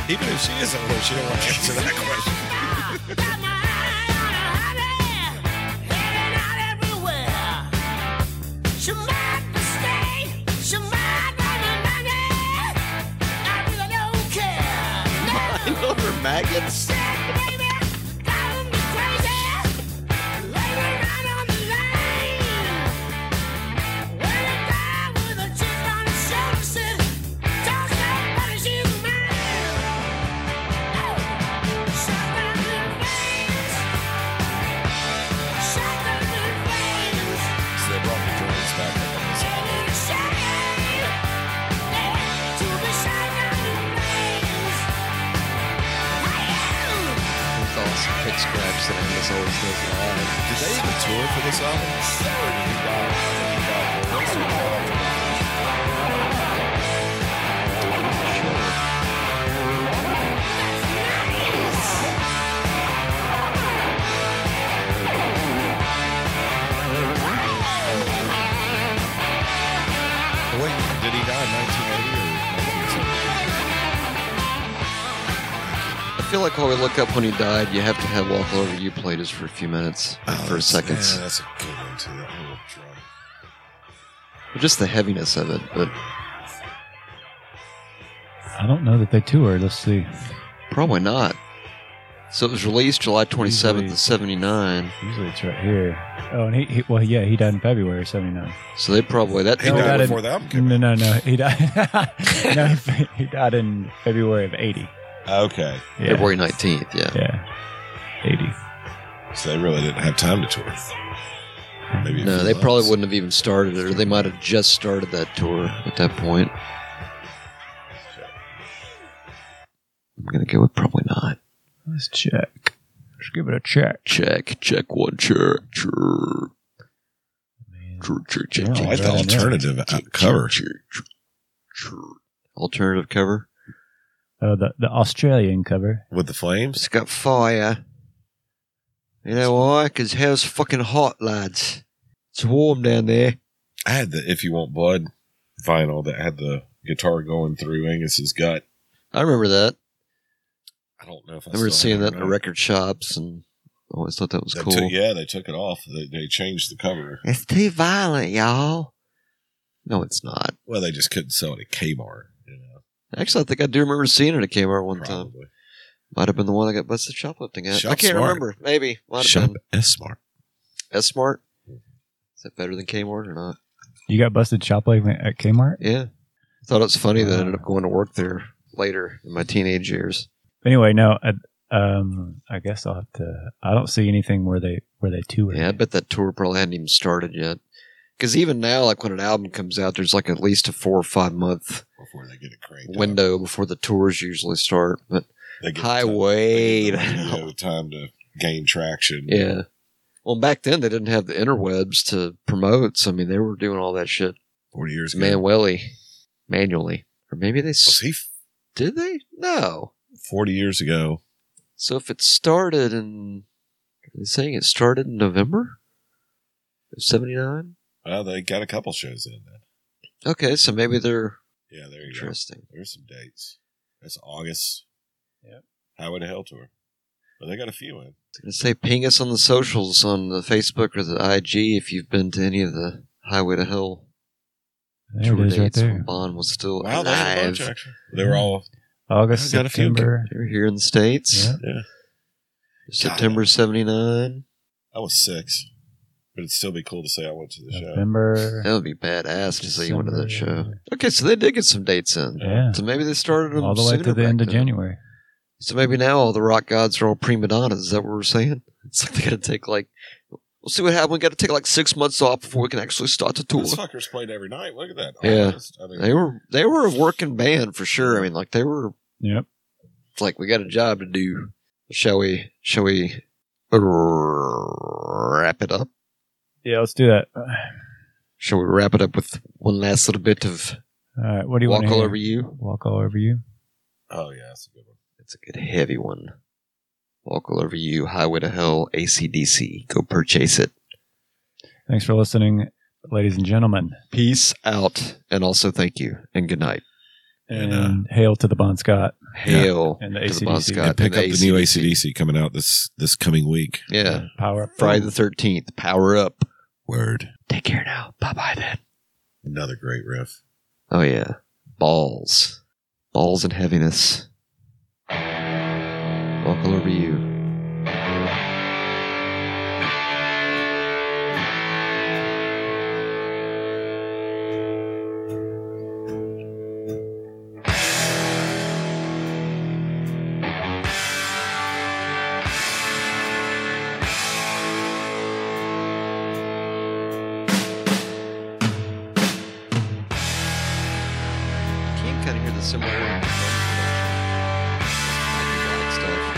Even if she is over, she don't want to answer that question. Mind over maggots. I feel like while we look up when he died, you have to have Walk All Over You played us for a few minutes, for seconds. Yeah, that's a good one, too. That little drum. But just the heaviness of it, but... I don't know that they toured. Let's see. Probably not. So it was released July 27th of 79. Usually it's right here. Oh, and he died in February of 79. So they probably... He died before the album came out. He died... he died in February of 80. Okay. Yeah. February 19th, yeah. Yeah. 80. So they really didn't have time to tour. Maybe no, they probably wouldn't have even started it, or they might have just started that tour at that point. I'm going to go with probably not. Let's check. Let's give it a check. Check. I like the alternative cover. Alternative cover? Oh, the Australian cover. With the flames? It's got fire. You know why? Because hell's fucking hot, lads. It's warm down there. I had the If You Want Blood vinyl that had the guitar going through Angus's gut. I remember that. I don't know if I remember seeing that in the record shops, and I always thought that was cool. Yeah, they took it off. They changed the cover. It's too violent, y'all. No, it's not. Well, they just couldn't sell it at Kmart. You know. Actually, I think I do remember seeing it at Kmart one time. Might have been the one I got busted shoplifting at. I can't remember. Maybe. Might have been S-Mart. S-Mart? Is that better than Kmart or not? You got busted shoplifting at Kmart? Yeah. I thought it was funny that I ended up going to work there later in my teenage years. Anyway, no, I guess I'll have to. I don't see anything where they toured. Yeah, I bet that tour probably hadn't even started yet. Because even now, like when an album comes out, there's like at least a 4 or 5 month before they get a window before the tours usually start. But Highway to Hell, time to gain traction. Yeah. Well, back then they didn't have the interwebs to promote. So I mean, they were doing all that shit 40 years ago, manually, or maybe they did they? No. 40 years ago. So if it started in... Are they saying it started in November of 79? Well, they got a couple shows in then. Okay, so maybe they're... Yeah, there you go. There's some dates. That's August. Yep. Highway to Hell tour. Well, they got a few in. I was going to say, ping us on the socials, on the Facebook or the IG, if you've been to any of the Highway to Hell tour dates right there. When Bon was still alive. They were all... August, September. They were here in the States. Yeah. September 79. I was 6. But it'd still be cool to say I went to the show. That would be badass to say you went to that show. Okay, so they did get some dates in. Yeah. So maybe they started them all the way to the end of January. So maybe now all the rock gods are all prima donnas. Is that what we're saying? It's like they got to take we'll see what happens. We got to take 6 months off before we can actually start the tour. Those fuckers played every night. Look at that. Yeah. I mean, they were a working band for sure. I mean, they were. Yep. It's like, we got a job to do. Shall we wrap it up? Yeah, let's do that. Shall we wrap it up with one last little bit of what do you want to hear? Walk All Over You? Walk All Over You. Oh, yeah, that's a good one. It's a good heavy one. Walk All Over You, Highway to Hell, AC/DC. Go purchase it. Thanks for listening, ladies and gentlemen. Peace out, and also thank you, and good night. And hail to the Bon Scott. Hail and the AC/DC. The Bon Scott. And pick up the new AC/DC coming out this coming week. Yeah. Power Up. Friday the 13th. Power Up. Word. Take care now. Bye-bye then. Another great riff. Oh, yeah. Balls. Balls and heaviness. Walk All Over You. Similar stuff.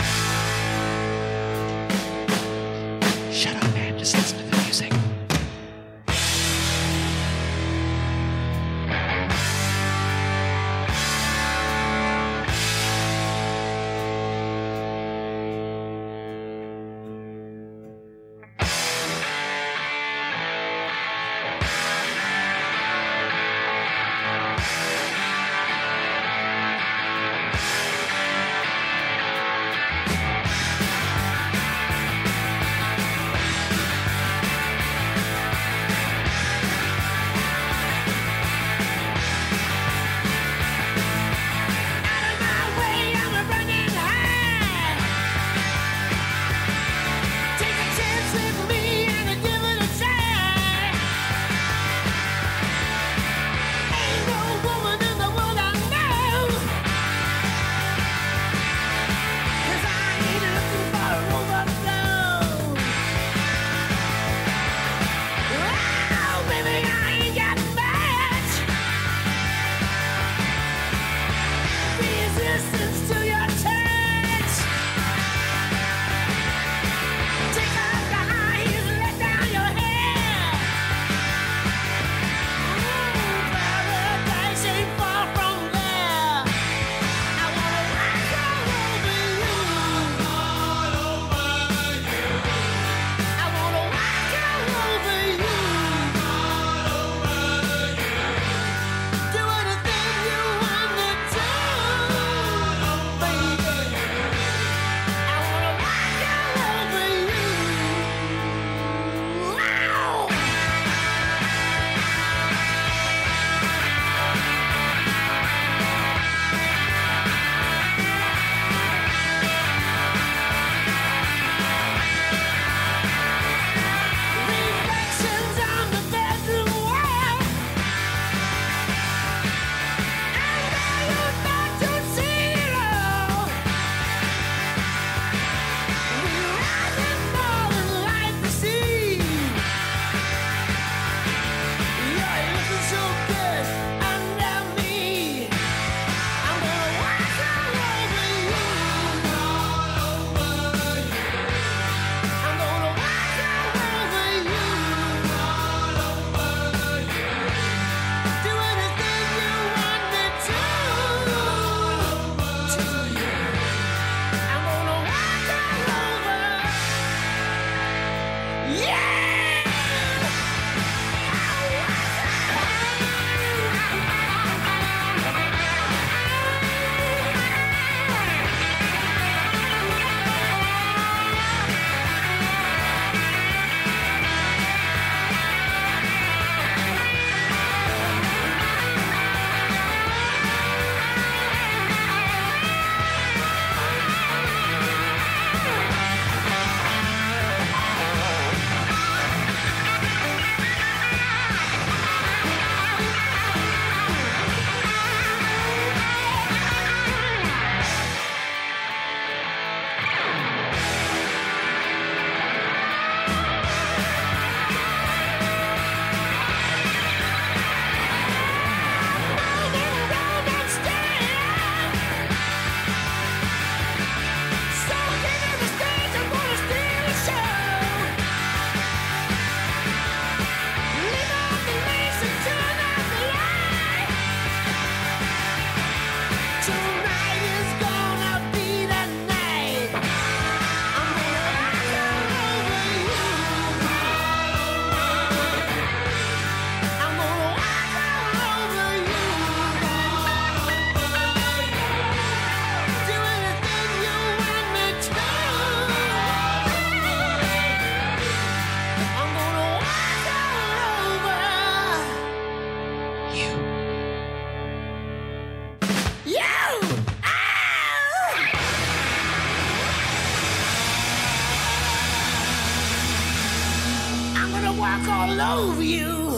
walk all over you.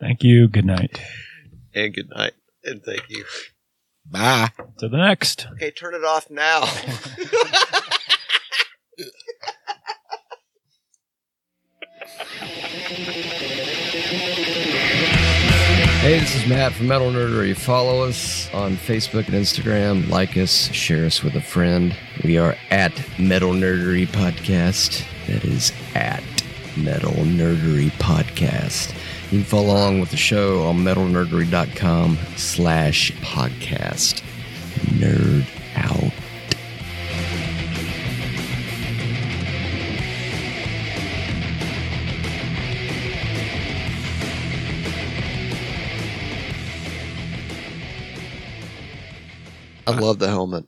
Thank you. Good night. And good night. And thank you. Bye. To the next. Okay, turn it off now. Hey, this is Matt from Metal Nerdery. Follow us on Facebook and Instagram. Like us. Share us with a friend. We are at Metal Nerdery Podcast. That is at Metal Nerdery Podcast. You can follow along with the show on metalnerdery.com/podcast. Nerd out. I love the helmet.